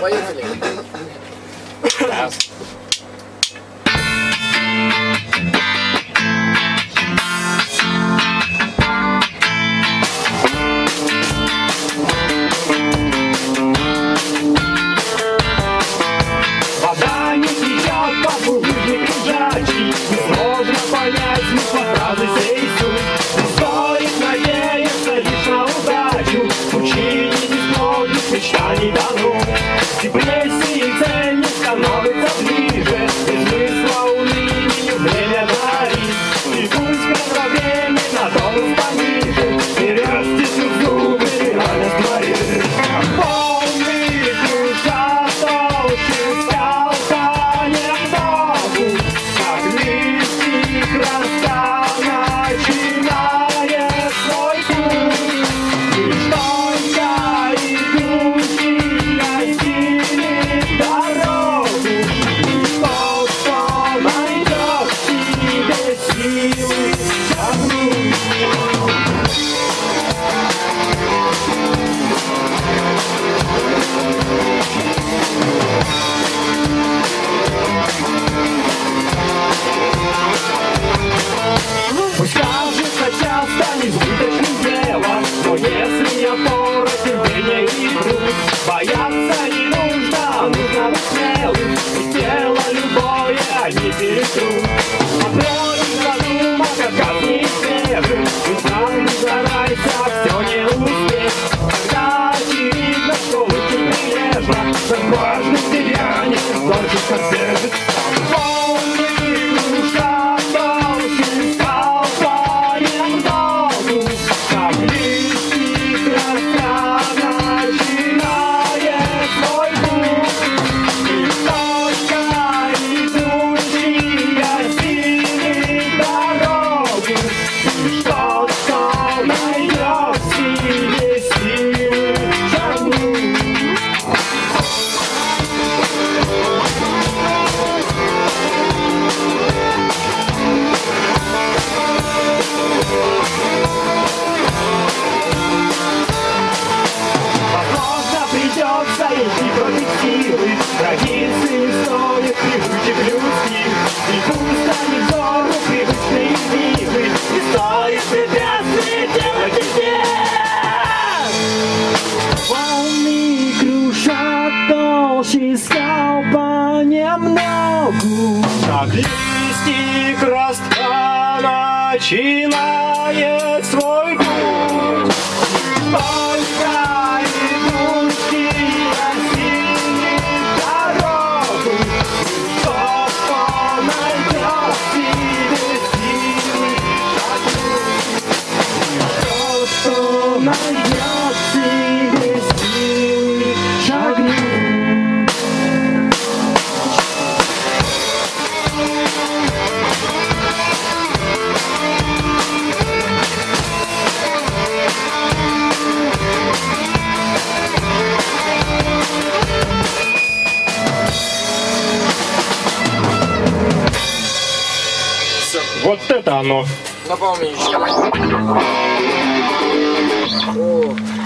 Поехали. Раз. Вода не кричат, папу выжить лежачий. Сложно понять смысл фразы сей суть. Стоит надеяться лишь на удачу. Учили не сможет, мечта не дано. Теплее сей цель не становится ближе. Без смысла унынию время дарит. И пусть как время на том пониже. И растет зубы, и радость творит. Пусть кажется часто несбыточным делом, но если опора, терпение и грудь, бояться не нужно, а нужно быть смелым, и тело любое они перетрут. Смотрим задумок, отказ не свежим, ведь нам не старайся, все не успеть. Тогда очевидно, что лучше прилежно, так важность тебя не сложит, как бежит. Традиции стоят привычек людских, и пусть они взору привычные мифы, и стоит препятствий делать везде. Волны кружат толще скал понемногу, как листик ростка начинает свой путь. Только вот это оно. Дополнительно.